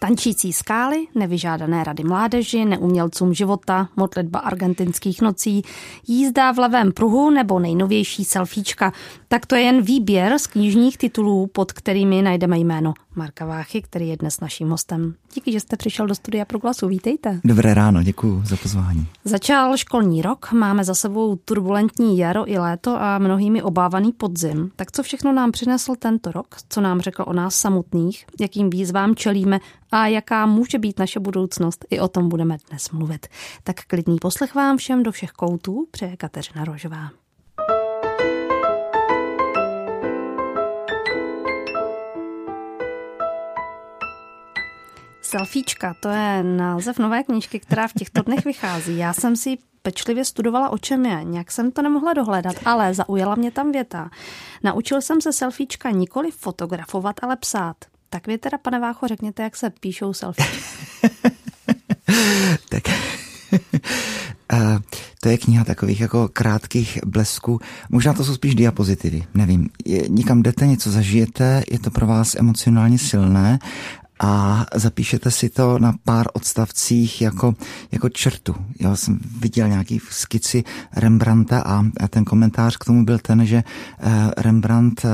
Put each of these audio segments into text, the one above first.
Tančící skály, nevyžádané rady mládeži, neumělcům života, modlitba argentinských nocí, jízda v levém pruhu nebo nejnovější selfiečka. Tak to je jen výběr z knižních titulů, pod kterými najdeme jméno Marka Váchy, který je dnes naším hostem. Díky, že jste přišel do studia Proglasu. Vítejte. Dobré ráno, děkuji za pozvání. Začal školní rok, máme za sebou turbulentní jaro i léto a mnohými obávaný podzim. Tak co všechno nám přinesl tento rok, co nám řekl o nás samotných, jakým výzvám čelíme a jaká může být naše budoucnost, i o tom budeme dnes mluvit. Tak klidný poslech vám všem do všech koutů přeje Kateřina Rožová. Selfiečka, to je název nové knížky, která v těchto dnech vychází. Já jsem si pečlivě studovala, o čem je. Nějak jsem to nemohla dohledat, ale zaujala mě tam věta. Naučil jsem se selfiečka nikoli fotografovat, ale psát. Tak vy teda, pane Vácho, řekněte, jak se píšou selfiečky. Tak to je kniha takových jako krátkých blesků. Možná to jsou spíš diapozitivy, nevím. Nikam jdete, něco zažijete, je to pro vás emocionálně silné a zapíšete si to na pár odstavcích jako čertu. Já jsem viděl nějaký skici Rembrandta a ten komentář k tomu byl ten, že Rembrandt,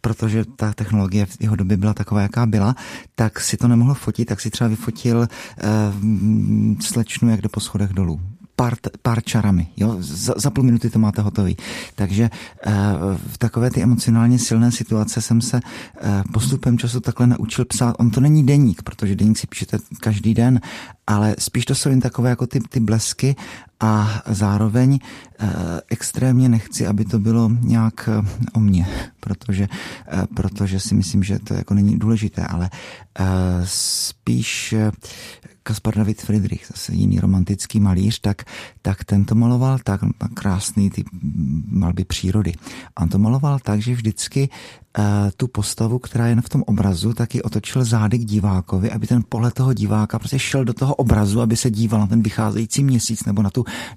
protože ta technologie v jeho době byla taková, jaká byla, tak si to nemohl fotit, tak si třeba vyfotil slečnu, jak jde po schodech dolů. Pár čarami. Jo? Za půl minuty to máte hotový. Takže v takové ty emocionálně silné situace jsem se postupem času takhle naučil psát. On to není deník, protože deník si píšete každý den, ale spíš to jsou jen takové jako ty blesky a zároveň extrémně nechci, aby to bylo nějak o mně, protože si myslím, že to jako není důležité, ale spíš Kaspar David Friedrich, zase jiný romantický malíř, tak ten to maloval tak krásný, ty malby přírody. A on to maloval tak, že vždycky tu postavu, která je v tom obrazu, tak ji otočil zády k divákovi, aby ten pohled toho diváka prostě šel do toho obrazu, aby se díval na ten vycházející měsíc nebo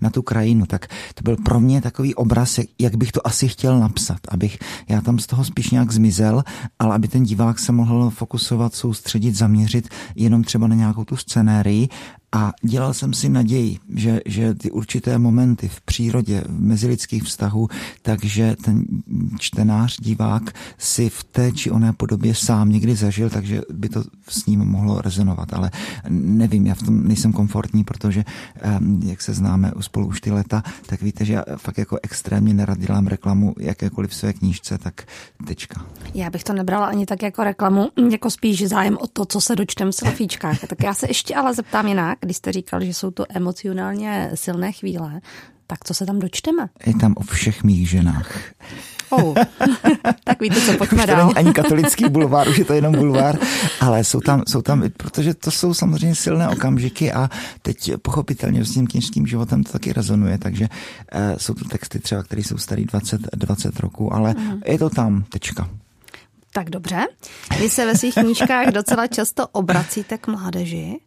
na tu krajinu. Tak to byl pro mě takový obraz, jak bych to asi chtěl napsat, abych já tam z toho spíš nějak zmizel, ale aby ten divák se mohl fokusovat, soustředit, zaměřit jenom třeba na nějakou tu scenérii. A dělal jsem si naději, že ty určité momenty v přírodě, v mezilidských vztahů, takže ten čtenář, divák si v té či oné podobě sám někdy zažil, takže by to s ním mohlo rezonovat. Ale nevím, já v tom nejsem komfortní, protože jak se známe spolu už ty leta, tak víte, že já fakt jako extrémně nerad dělám reklamu jakékoliv své knížce, tak tečka. Já bych to nebrala ani tak jako reklamu, jako spíš zájem o to, co se dočtem v selfiečkách. Tak já se ještě ale zeptám jinak. Když jste říkal, že jsou to emocionálně silné chvíle, tak co se tam dočteme? Je tam o všech mých ženách. Tak víte, co, pojďme dál. To není ani katolický bulvár, už je to jenom bulvár, ale jsou tam, protože to jsou samozřejmě silné okamžiky a teď pochopitelně s tím knižským životem to taky rezonuje, takže jsou to texty třeba, které jsou staré 20 roků, ale je to tam, tečka. Tak dobře. Vy se ve svých knížkách docela často obracíte k mládeži.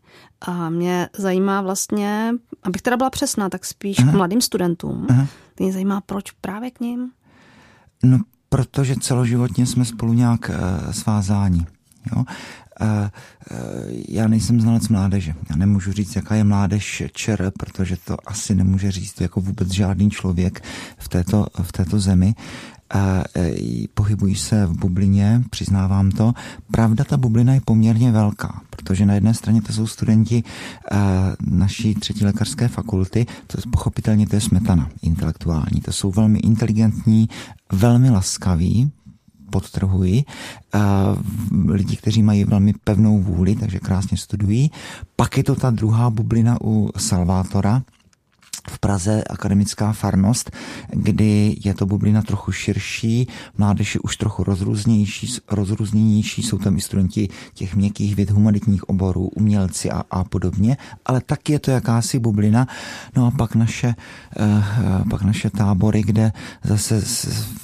A mě zajímá vlastně, abych teda byla přesná, tak spíš k mladým studentům. To mě zajímá, proč právě k ním? No, protože celoživotně jsme spolu nějak svázáni. Jo? Já nejsem znalec mládeže. Já nemůžu říct, jaká je mládež ČR, protože to asi nemůže říct jako vůbec žádný člověk v této zemi. Pohybují se v bublině, přiznávám to. Pravda, ta bublina je poměrně velká, protože na jedné straně to jsou studenti naší třetí lékařské fakulty, pochopitelně to je smetana intelektuální, to jsou velmi inteligentní, velmi laskaví, podtrhuji, lidi, kteří mají velmi pevnou vůli, takže krásně studují. Pak je to ta druhá bublina u Salvátora, v Praze akademická farnost, kdy je to bublina trochu širší, mládež je už trochu rozrůzněnější, jsou tam i studenti těch měkkých věd, humanitních oborů, umělci a podobně, ale taky je to jakási bublina. No a pak naše tábory, kde zase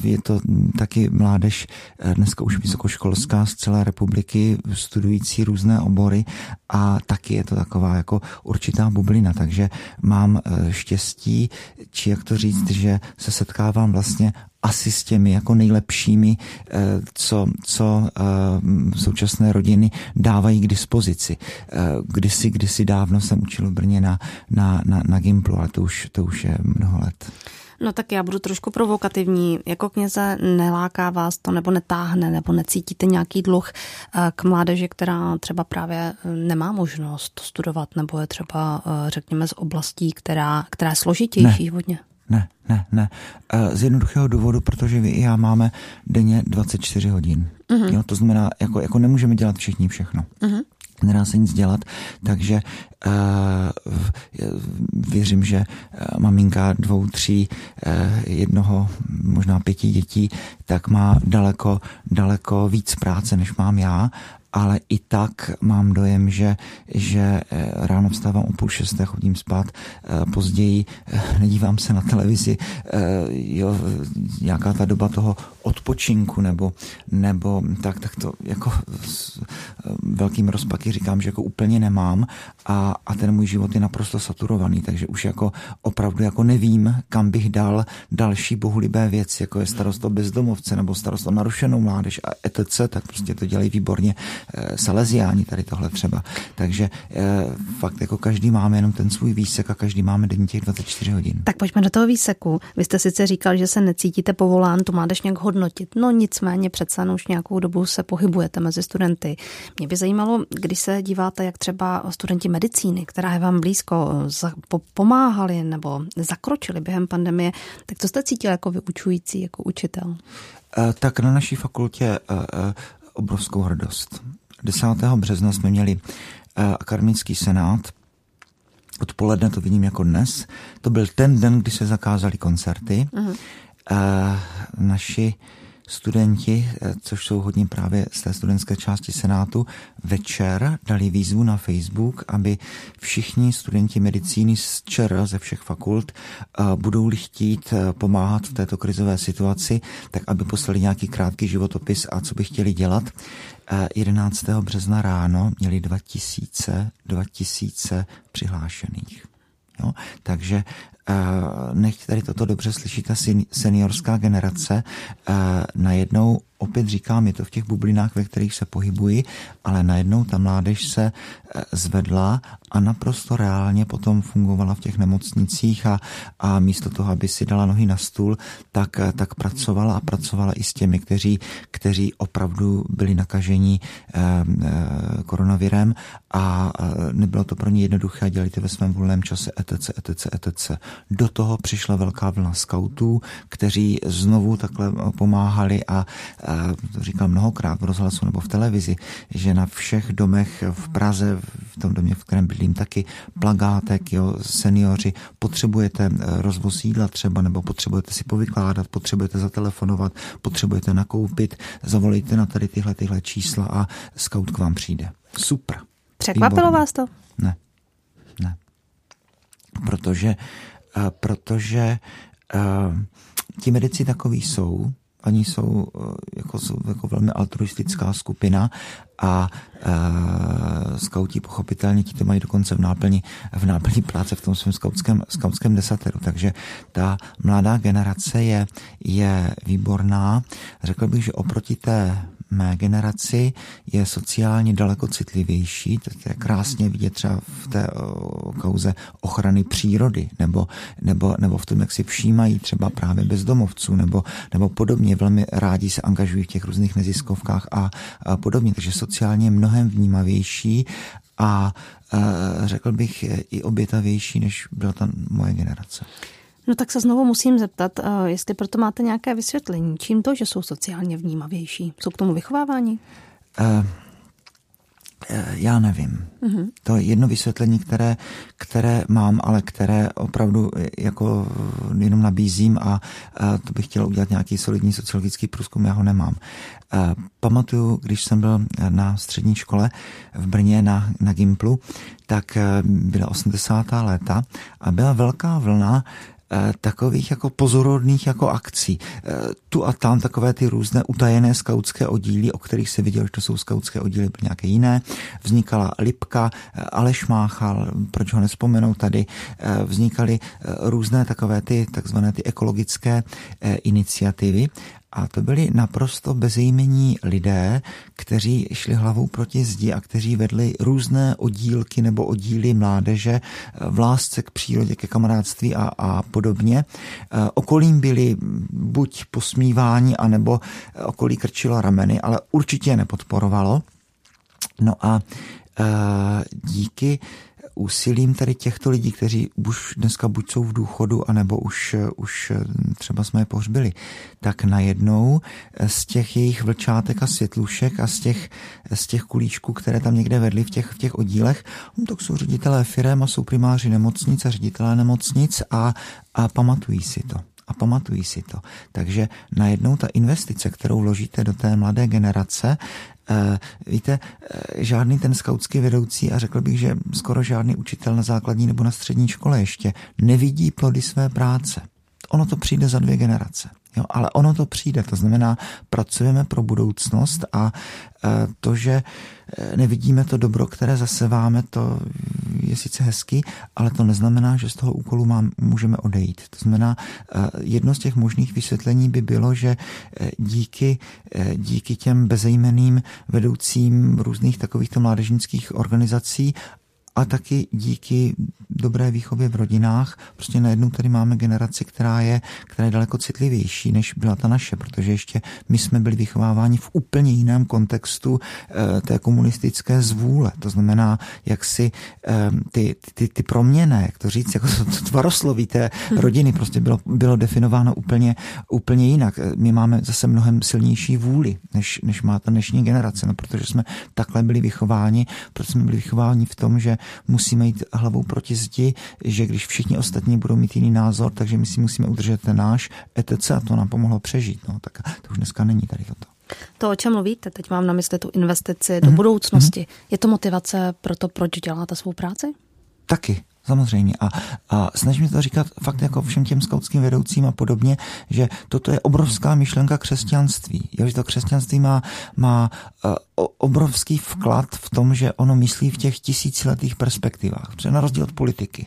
je to taky mládež dneska už vysokoškolská z celé republiky, studující různé obory, a taky je to taková jako určitá bublina, takže mám štěstí, či jak to říct, že se setkávám vlastně asi s těmi jako nejlepšími, co současné rodiny dávají k dispozici. Kdysi dávno jsem učil v Brně na Gimplu, ale to už je mnoho let. No tak já budu trošku provokativní. Jako kněze neláká vás to, nebo netáhne, nebo necítíte nějaký dluh k mládeži, která třeba právě nemá možnost studovat, nebo je třeba, řekněme, z oblastí, která je složitější hodně? Ne. Z jednoduchého důvodu, protože vy i já máme denně 24 hodin. Mm-hmm. Jo, to znamená, jako nemůžeme dělat všichni všechno. Mm-hmm. Nedá se nic dělat, takže věřím, že maminka 2, 3, jednoho, možná 5 dětí, tak má daleko víc práce, než mám já, ale i tak mám dojem, že ráno vstávám o 5:30, chodím spát později, nedívám se na televizi, jo, nějaká ta doba toho odpočinku nebo tak to jako s velkým rozpaky říkám, že jako úplně nemám a ten můj život je naprosto saturovaný, takže už jako opravdu jako nevím, kam bych dal další bohulibé věci, jako je starost o bezdomovce nebo starost o narušenou mládež a etc., tak prostě to dělají výborně Salesiáni tady tohle třeba. Takže fakt jako každý máme jenom ten svůj výsek a každý máme denně těch 24 hodin. Tak pojďme do toho výseku. Vy jste sice říkal, že se necítíte povolán tu mládež nějak hodnotit. No nicméně přece už nějakou dobu se pohybujete mezi studenty. Mě by zajímalo, když se díváte, jak třeba studenti medicíny, která je vám blízko, pomáhali nebo zakročili během pandemie, tak co jste cítil jako vyučující, jako učitel? Tak na naší fakultě obrovskou hrdost. 10. března jsme měli akademický senát. Odpoledne to vidím jako dnes. To byl ten den, kdy se zakázaly koncerty. Uh-huh. Naši studenti, což jsou hodně právě z té studentské části senátu, večer dali výzvu na Facebook, aby všichni studenti medicíny z ČR ze všech fakult budou-li chtít pomáhat v této krizové situaci, tak aby poslali nějaký krátký životopis a co by chtěli dělat. 11. března ráno měli 2000 přihlášených. Jo? Takže nechť tady toto dobře slyší ta seniorská generace. Najednou, opět říkám, je to v těch bublinách, ve kterých se pohybuji, ale najednou ta mládež se zvedla a naprosto reálně potom fungovala v těch nemocnicích a místo toho, aby si dala nohy na stůl, tak pracovala i s těmi, kteří opravdu byli nakaženi koronavirem a nebylo to pro ně jednoduché, dělali to ve svém volném čase etc. Do toho přišla velká vlna skautů, kteří znovu takhle pomáhali a to říkal mnohokrát v rozhlasu nebo v televizi, že na všech domech v Praze, v tom domě, v kterém bydlím, taky plakátek, jo, seniori, potřebujete rozvoz jídla třeba, nebo potřebujete si povykládat, potřebujete zatelefonovat, potřebujete nakoupit, zavolejte na tady tyhle čísla a skaut k vám přijde. Super. Překvapilo výborný. Vás to? Ne. Protože ti medici takový jsou, oni jsou jako velmi altruistická skupina a skauti pochopitelně ti to mají dokonce v náplni práce v tom svém skautském desateru. Takže ta mladá generace je výborná. Řekl bych, že oproti té mé generaci je sociálně daleko citlivější, to je krásně vidět třeba v té kauze ochrany přírody, nebo v tom, jak si všímají třeba právě bezdomovců, nebo podobně, velmi rádi se angažují v těch různých neziskovkách a podobně, takže sociálně mnohem vnímavější a řekl bych i obětavější, než byla ta moje generace. No tak se znovu musím zeptat, jestli proto máte nějaké vysvětlení. Čím to, že jsou sociálně vnímavější? Jsou k tomu vychovávání? Já nevím. To je jedno vysvětlení, které mám, ale které opravdu jako jenom nabízím a to bych chtěl udělat nějaký solidní sociologický průzkum, já ho nemám. Pamatuju, když jsem byl na střední škole v Brně na Gimplu, tak byla 80. léta a byla velká vlna takových jako pozorodných jako akcí. Tu a tam takové ty různé utajené skautské oddíly, o kterých se viděl, že to jsou skautské oddíly, byly nějaké jiné. Vznikala Lipka, Aleš Máchal, proč ho nespomenu tady, vznikaly různé takové ty takzvané ty ekologické iniciativy. A to byli naprosto bezejmení lidé, kteří šli hlavou proti zdi a kteří vedli různé oddílky nebo oddíly mládeže v lásce k přírodě, ke kamarádství a podobně. Okolím byli buď posmíváni, anebo okolí krčilo rameny, ale určitě je nepodporovalo. No a díky úsilím tady těchto lidí, kteří už dneska buď jsou v důchodu, anebo už třeba jsme je pohřbili, tak najednou z těch jejich vlčátek a světlušek a z těch kulíčků, které tam někde vedli v těch oddílech, tak jsou ředitelé firem a jsou primáři nemocnic a ředitelé nemocnic a pamatují si to. Takže najednou ta investice, kterou vložíte do té mladé generace, víte, žádný ten skautský vedoucí a řekl bych, že skoro žádný učitel na základní nebo na střední škole ještě nevidí plody své práce. Ono to přijde za 2 generace. Jo, ale ono to přijde, to znamená, pracujeme pro budoucnost a to, že nevidíme to dobro, které zaseváme, to je sice hezký, ale to neznamená, že z toho úkolu můžeme odejít. To znamená, jedno z těch možných vysvětlení by bylo, že díky těm bezejmenným vedoucím různých takovýchto mládežnických organizací a taky díky dobré výchově v rodinách, prostě najednou tady máme generaci, která je daleko citlivější, než byla ta naše, protože ještě my jsme byli vychováváni v úplně jiném kontextu té komunistické zvůle. To znamená, jak si ty proměny, jak to říct, jako to tvarosloví té rodiny prostě bylo definováno úplně jinak. My máme zase mnohem silnější vůli, než má ta dnešní generace, no protože jsme takhle byli vychováni, protože jsme byli vychováni v tom, že musíme jít hlavou proti zdi, že když všichni ostatní budou mít jiný názor, takže my si musíme udržet ten náš etc. A to nám pomohlo přežít. No, tak to už dneska není tady toto. To, o čem mluvíte, teď mám na mysli tu investici do budoucnosti. Je to motivace pro to, proč děláte svou práci? Taky. Samozřejmě. A snažím se to říkat fakt jako všem těm skautským vedoucím a podobně, že toto je obrovská myšlenka křesťanství. Jo, že to křesťanství má obrovský vklad v tom, že ono myslí v těch tisíciletých perspektivách, protože na rozdíl od politiky.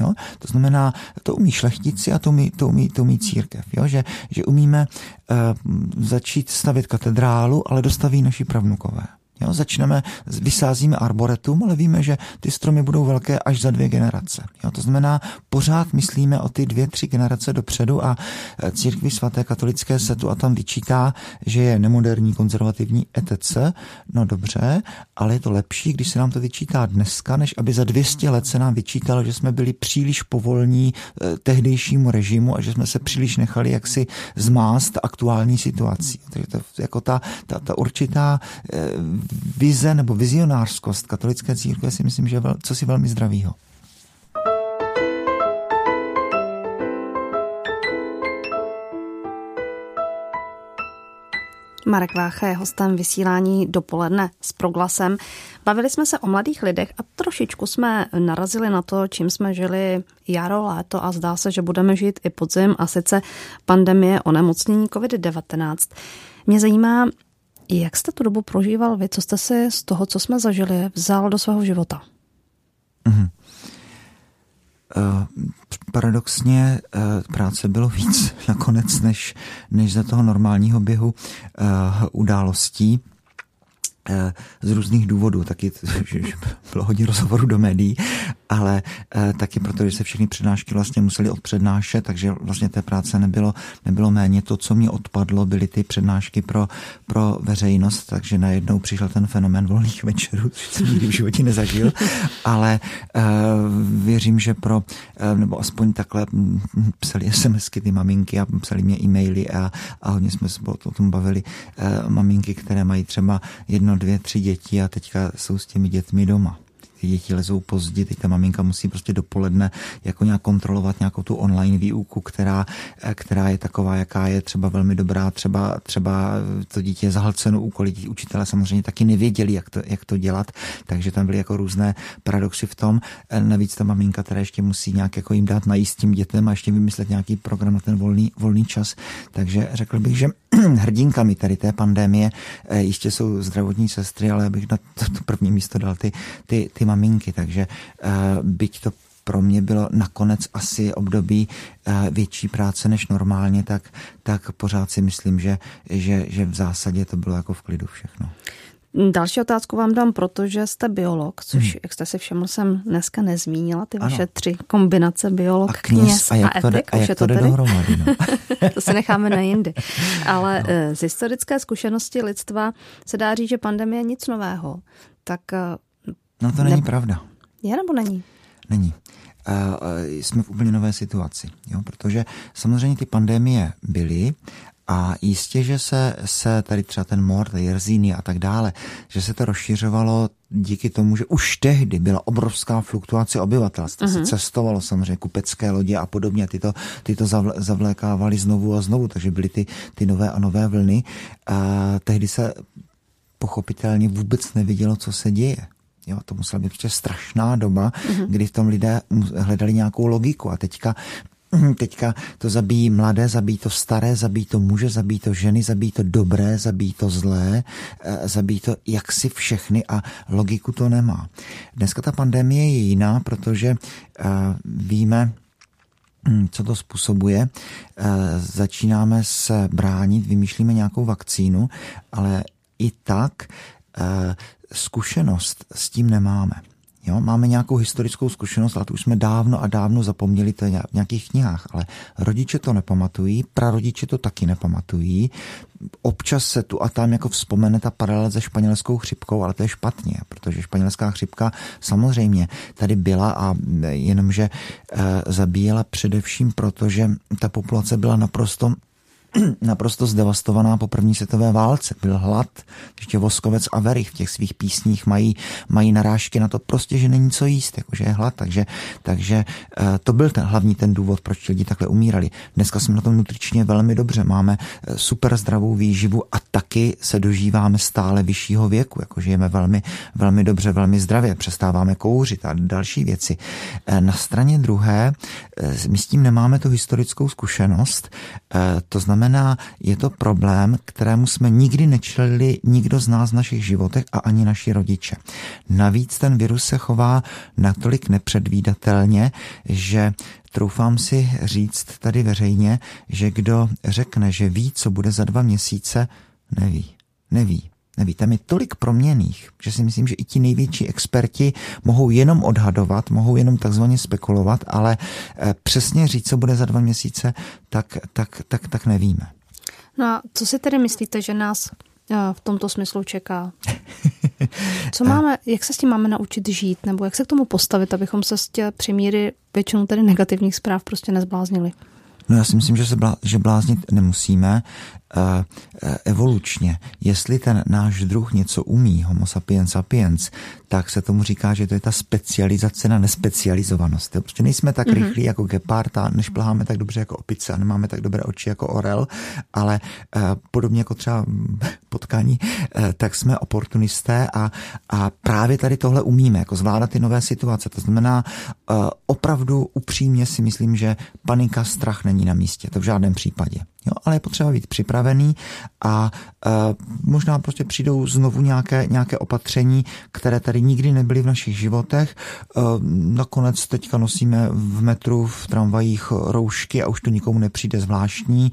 Jo? To znamená, to umí šlechtici a to umí církev. Jo? Že umíme začít stavět katedrálu, ale dostaví naši pravnukové. Jo, vysázíme arboretum, ale víme, že ty stromy budou velké až za 2 generace. Jo, to znamená, pořád myslíme o ty 2-3 generace dopředu a církvi svaté katolické se tu a tam vyčítá, že je nemoderní, konzervativní etc. No dobře, ale je to lepší, když se nám to vyčítá dneska, než aby za 200 let se nám vyčítalo, že jsme byli příliš povolní tehdejšímu režimu a že jsme se příliš nechali jaksi zmást aktuální situací. Takže to, jako ta určitá vize nebo vizionářskost katolické církve si myslím, že je cosi velmi zdravýho. Marek Vácha je hostem vysílání Dopoledne s Proglasem. Bavili jsme se o mladých lidech a trošičku jsme narazili na to, čím jsme žili jaro, léto a zdá se, že budeme žít i podzim a sice pandemie onemocnění COVID-19. Mě zajímá, jak jste tu dobu prožíval vy? Co jste si z toho, co jsme zažili, vzal do svého života? Paradoxně práce bylo víc nakonec, než za toho normálního běhu událostí. Z různých důvodů, taky že bylo hodně rozhovorů do médií, ale taky proto, že se všechny přednášky vlastně museli odpřednášet, takže vlastně té práce nebylo méně. To, co mě odpadlo, byly ty přednášky pro veřejnost, takže najednou přišel ten fenomén volných večerů, což jsem nikdy v životě nezažil, ale věřím, že nebo aspoň takhle psali SMSky ty maminky a psali mě e-maily a hodně jsme se o tom bavili maminky, které mají třeba jedno měl 2, 3 děti a teďka jsou s těmi dětmi doma. Ty děti lezou pozdě, teď ta maminka musí prostě dopoledne jako nějak kontrolovat nějakou tu online výuku, která je taková, jaká je, třeba velmi dobrá, třeba to dítě je zahlceno úkoly, učitelé samozřejmě taky nevěděli, jak to dělat, takže tam byly jako různé paradoxy v tom. Navíc ta maminka teda ještě musí nějak jako jim dát najíst tím dětem a ještě vymyslet nějaký program na ten volný čas. Takže řekl bych, že hrdinkami tady té pandemie jistě jsou zdravotní sestry, ale abych na to první místo dal ty maminky, takže byť to pro mě bylo nakonec asi období větší práce než normálně, tak pořád si myslím, že v zásadě to bylo jako v klidu všechno. Další otázku vám dám, protože jste biolog, což, jak jste si všiml, jsem dneska nezmínila, ty vaše 3 kombinace biolog, kněz a etik. A jak to jde dohromady? No. To si necháme na jindy. Ale no. Z historické zkušenosti lidstva se dá říct, že pandemie je nic nového. Tak... No to není pravda. Je nebo není? Není. Jsme v úplně nové situaci, jo? Protože samozřejmě ty pandemie byly a jistě, že se tady třeba ten mor, ta Jerzinie a tak dále, že se to rozšiřovalo díky tomu, že už tehdy byla obrovská fluktuace obyvatelstva. Se cestovalo samozřejmě kupecké lodě a podobně a ty to zavlékávali znovu a znovu, takže byly ty nové a nové vlny. Tehdy se pochopitelně vůbec nevědělo, co se děje. Jo, to musela být prostě strašná doba, kdy v tom lidé hledali nějakou logiku a teďka to zabíjí mladé, zabíjí to staré, zabíjí to muže, zabíjí to ženy, zabíjí to dobré, zabíjí to zlé, zabíjí to jaksi všechny a logiku to nemá. Dneska ta pandemie je jiná, protože víme, co to způsobuje. Začínáme se bránit, vymýšlíme nějakou vakcínu, ale i tak zkušenost s tím nemáme. Jo? Máme nějakou historickou zkušenost, ale to už jsme dávno a dávno zapomněli, to je v nějakých knihách, ale rodiče to nepamatují, prarodiče to taky nepamatují. Občas se tu a tam jako vzpomene ta paralela se španělskou chřipkou, ale to je špatně, protože španělská chřipka samozřejmě tady byla a jenomže zabíjela především proto, že ta populace byla naprosto zdevastovaná po první světové válce. Byl hlad, ještě Voskovec a Werich v těch svých písních mají narážky na to prostě, že není co jíst, jakože je hlad, takže to byl hlavní důvod, proč lidi takhle umírali. Dneska jsme na tom nutričně velmi dobře, máme super zdravou výživu a taky se dožíváme stále vyššího věku, jakože žijeme velmi, velmi dobře, velmi zdravě, přestáváme kouřit a další věci. Na straně druhé, my s tím nemáme tu historickou zkušenost, to znamená, je to problém, kterému jsme nikdy nečelili, nikdo z nás v našich životech a ani naši rodiče. Navíc ten virus se chová natolik nepředvídatelně, že troufám si říct tady veřejně, že kdo řekne, že ví, co bude za 2 měsíce, neví. Tam je tolik proměnných, že si myslím, že i ti největší experti mohou jenom odhadovat, mohou jenom takzvaně spekulovat, ale přesně říct, co bude za 2 měsíce, tak nevíme. No a co si tedy myslíte, že nás v tomto smyslu čeká? Co máme, jak se s tím máme naučit žít, nebo jak se k tomu postavit, abychom se s tím přimíry většinou tedy negativních zpráv prostě nezbláznili? No já si myslím, že bláznit nemusíme evolučně. Jestli ten náš druh něco umí, homo sapiens sapiens, tak se tomu říká, že to je ta specializace na nespecializovanost. Prostě nejsme tak rychlí jako gepard a nešplháme tak dobře jako opice a nemáme tak dobré oči jako orel, ale podobně jako třeba potkání, tak jsme oportunisté a právě tady tohle umíme, jako zvládat ty nové situace. To znamená, opravdu upřímně si myslím, že panika, strach není na místě, to v žádném případě. Jo, ale je potřeba být připravený a možná prostě přijdou znovu nějaké opatření, které tady nikdy nebyly v našich životech. Nakonec teďka nosíme v metru, v tramvajích roušky a už to nikomu nepřijde zvláštní.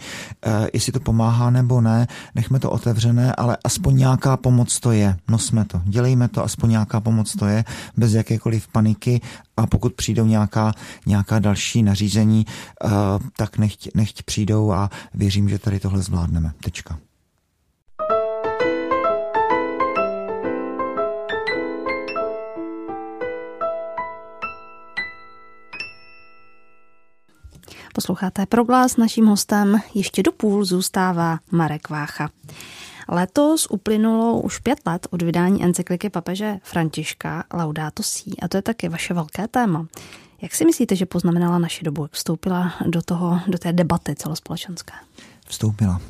Jestli to pomáhá nebo ne, nechme to otevřené, ale aspoň nějaká pomoc to je. Nosme to, dělejme to, aspoň nějaká pomoc to je, bez jakékoliv paniky a pokud přijdou nějaká další nařízení, tak nechť přijdou a věřím, že tady tohle zvládneme. Tečka. Posloucháte Proglas, naším hostem ještě do půl zůstává Marek Vácha. Letos uplynulo už 5 let od vydání encykliky papeže Františka Laudato Si a to je taky vaše velké téma. Jak si myslíte, že poznamenala naši dobu, jak vstoupila do té debaty celospolečenské? Vstoupila.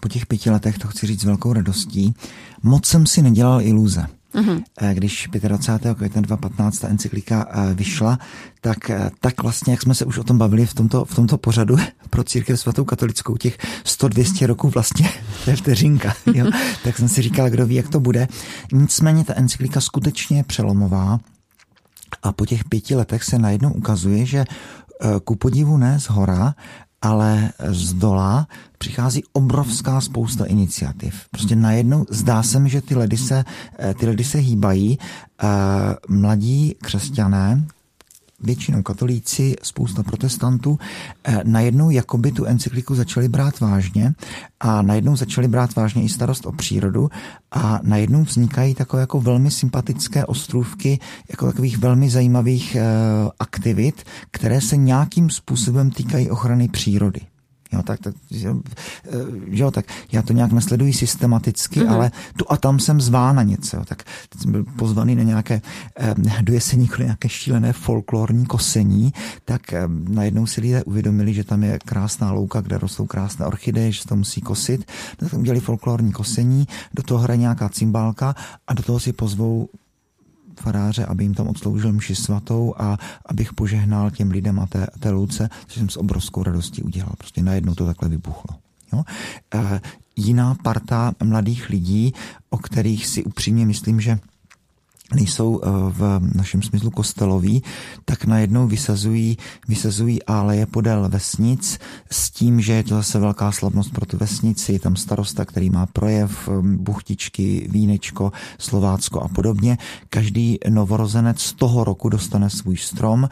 Po těch 5 letech, to chci říct s velkou radostí, moc jsem si nedělal iluze. Když 25. května 2015 ta encyklika vyšla, tak vlastně, jak jsme se už o tom bavili v tomto pořadu pro církev svatou katolickou, těch 100-200 roků vlastně, to je vteřinka, jo? Tak jsem si říkal, kdo ví, jak to bude. Nicméně ta encyklika skutečně je přelomová a po těch 5 letech se najednou ukazuje, že ku podivu ne z hora, ale z dola přichází obrovská spousta iniciativ. Prostě najednou zdá se mi, že ty ledy se hýbají. Mladí křesťané, většinou katolíci, spousta protestantů, najednou jakoby tu encykliku začali brát vážně a najednou začali brát vážně i starost o přírodu a najednou vznikají takové jako velmi sympatické ostrůvky, jako takových velmi zajímavých aktivit, které se nějakým způsobem týkají ochrany přírody. Jo, tak já to nějak nesleduji systematicky, ale tu a tam jsem zván na něco. Jo, tak teď jsem byl pozvaný na nějaké do Jeseníku, nějaké šílené folklorní kosení, tak najednou si lidé uvědomili, že tam je krásná louka, kde rostou krásné orchideje, že se to musí kosit. Tak tam udělali folklorní kosení, do toho hraje nějaká cymbálka a do toho si pozvou faráře, aby jim tam odsloužil mši svatou a abych požehnal těm lidem a té louce, což jsem s obrovskou radostí udělal. Prostě najednou to takhle vybuchlo. Jo? Jiná parta mladých lidí, o kterých si upřímně myslím, že nejsou v našem smyslu kosteloví, tak najednou vysazují aleje podél vesnic s tím, že je to zase velká slavnost pro tu vesnici, je tam starosta, který má projev, buchtičky, vínečko, Slovácko a podobně. Každý novorozenec toho roku dostane svůj strom,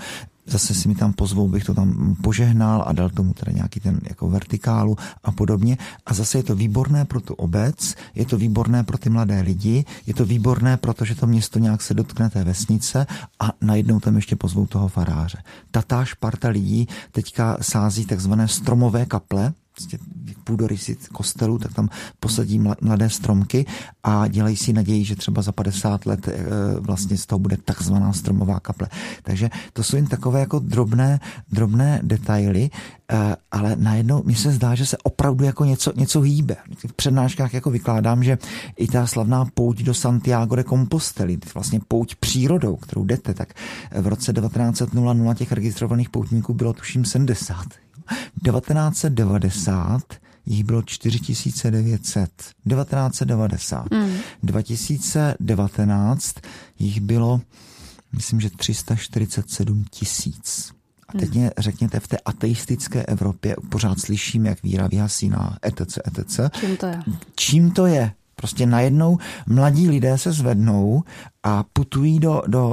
zase si mi tam pozvou, bych to tam požehnal a dal tomu teda nějaký ten jako vertikálu a podobně. A zase je to výborné pro tu obec, je to výborné pro ty mladé lidi, je to výborné, protože to město nějak se dotkne té vesnice a najednou tam ještě pozvou toho faráře. Tatáž parta lidí teďka sází takzvané stromové kaple, půdorysy kostelů, tak tam posadí mladé stromky a dělají si naději, že třeba za 50 let vlastně z toho bude takzvaná stromová kaple. Takže to jsou jen takové jako drobné detaily, ale najednou mi se zdá, že se opravdu jako něco hýbe. V přednáškách jako vykládám, že i ta slavná pouť do Santiago de Compostely, vlastně pouť přírodou, kterou jdete, tak v roce 1900 těch registrovaných poutníků bylo tuším 70. 1990 jich bylo 4900. 2019 jich bylo, myslím, že 347 000. A teď mě řekněte, v té ateistické Evropě pořád slyším, jak víra vyhasíná, etc. Čím to je? Prostě najednou mladí lidé se zvednou a putují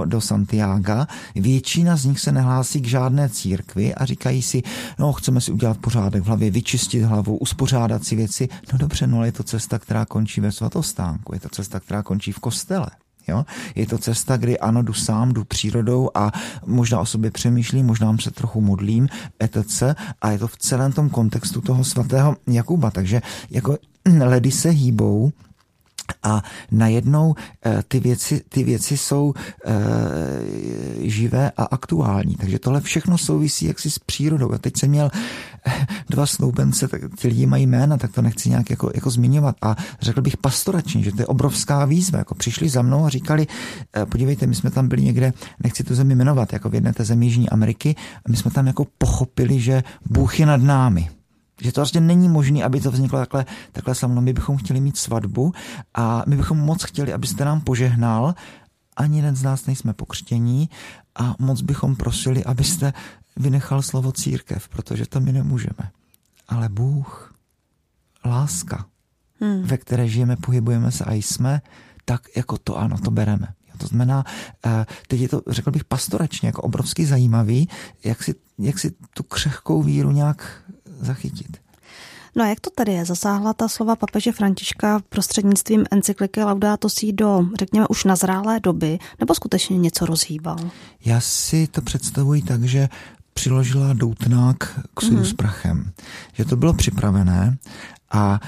do Santiaga. Většina z nich se nehlásí k žádné církvi a říkají si, no chceme si udělat pořádek v hlavě, vyčistit hlavu, uspořádat si věci. No dobře, no ale je to cesta, která končí ve svatostánku, je to cesta, která končí v kostele. Jo? Je to cesta, kdy ano, jdu sám, jdu přírodou a možná o sobě přemýšlím, možná se trochu modlím, etc. A je to v celém tom kontextu toho svatého Jakuba. Takže jako ledy se hýbou, a najednou ty věci jsou živé a aktuální. Takže tohle všechno souvisí jaksi s přírodou. Já teď jsem měl 2 snoubence, tak ty lidi mají jména, tak to nechci nějak jako zmiňovat. A řekl bych pastoračně, že to je obrovská výzva. Jako přišli za mnou a říkali, podívejte, my jsme tam byli někde, nechci tu zemi jmenovat, jako v jedné té zemi Jižní Ameriky, a my jsme tam jako pochopili, že Bůh je nad námi. Že to vlastně není možné, aby to vzniklo takhle samo. My bychom chtěli mít svatbu a my bychom moc chtěli, abyste nám požehnal. Ani jeden z nás nejsme pokřtění a moc bychom prosili, abyste vynechal slovo církev, protože to my nemůžeme. Ale Bůh, láska, ve které žijeme, pohybujeme se a jsme, tak jako to ano, to bereme. To znamená, teď je to, řekl bych, pastoračně, jako obrovský zajímavý, jak si tu křehkou víru nějak zachytit. No a jak to tady je? Zasáhla ta slova papeže Františka prostřednictvím encykliky Laudato Si do, řekněme, už nazrálé doby, nebo skutečně něco rozhýbal? Já si to představuji tak, že přiložila doutnák k sudu s prachem. Že to bylo připravené A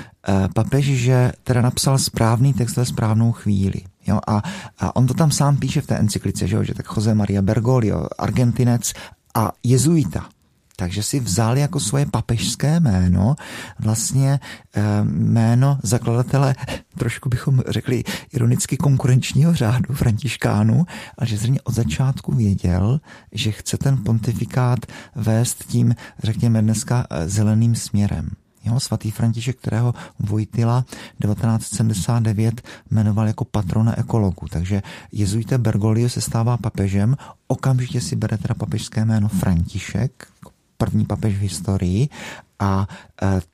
papež, že teda napsal správný text ve správnou chvíli. Jo, a on to tam sám píše v té encyklice, že tak Jose Maria Bergoglio, Argentinec a jezuita. Takže si vzal jako svoje papežské jméno, vlastně jméno zakladatele, trošku bychom řekli ironicky konkurenčního řádu františkánů, ale že zřejmě od začátku věděl, že chce ten pontifikát vést tím, řekněme dneska, zeleným směrem. Jo, svatý František, kterého Vojtyla 1979 jmenoval jako patrona ekologů. Takže jezuita Bergoglio se stává papežem, okamžitě si bere teda papežské jméno František, první papež v historii, a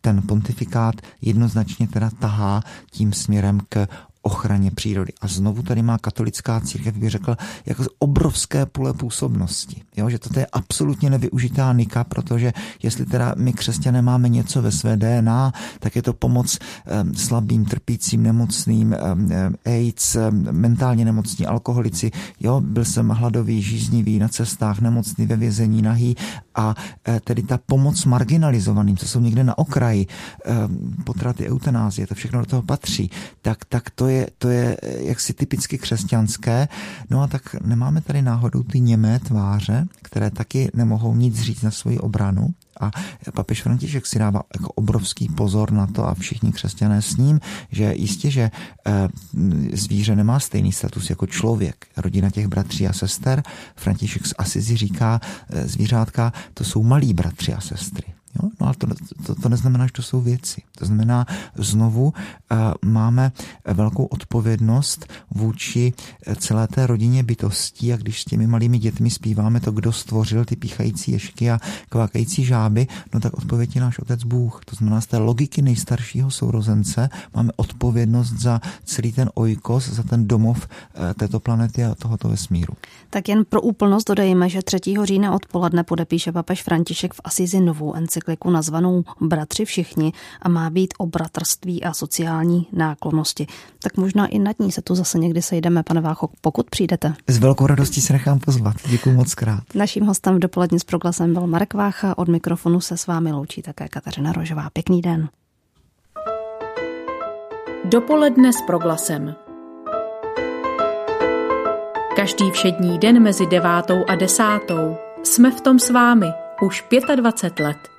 ten pontifikát jednoznačně teda tahá tím směrem k ochraně přírody. A znovu tady má katolická církev, bych řekl, jako obrovské pole působnosti. Jo, že toto je absolutně nevyužitá nika, protože jestli teda my křesťané máme něco ve své DNA, tak je to pomoc slabým, trpícím, nemocným, AIDS, mentálně nemocní, alkoholici. Jo, byl jsem hladový, žíznivý, na cestách, nemocný, ve vězení, nahý. A tedy ta pomoc marginalizovaným, co jsou někde na okraji, potraty, eutanázie, to všechno do toho patří, tak to je jaksi typicky křesťanské. No a tak nemáme tady náhodou ty němé tváře, které taky nemohou nic říct na svoji obranu. A papež František si dává jako obrovský pozor na to, a všichni křesťané s ním, že jistě, že zvíře nemá stejný status jako člověk. Rodina těch bratří a sester, František z Asizi říká, zvířátka, to jsou malí bratři a sestry. Jo? No ale to neznamená, že to jsou věci. To znamená, znovu máme velkou odpovědnost vůči celé té rodině bytostí, a když s těmi malými dětmi zpíváme to, kdo stvořil ty píchající ješky a kvákající žáby, no tak odpověď je náš Otec Bůh. To znamená, z té logiky nejstaršího sourozence máme odpovědnost za celý ten oikos, za ten domov této planety a tohoto vesmíru. Tak jen pro úplnost dodejme, že 3. října odpoledne podepíše papež František v Asizi novou encykliku nazvanou Bratři všichni a má být o bratrství a sociální náklonnosti. Tak možná i nad ní se tu zase někdy sejdeme, pane Vácho, pokud přijdete. S velkou radostí se nechám pozvat. Děkuji moc krát. Naším hostem v dopoledni s Proglasem byl Marek Vácha. Od mikrofonu se s vámi loučí také Kateřina Rožová. Pěkný den. Dopoledne s Proglasem. Každý všední den mezi 9. a 10. jsme v tom s vámi už 25 let.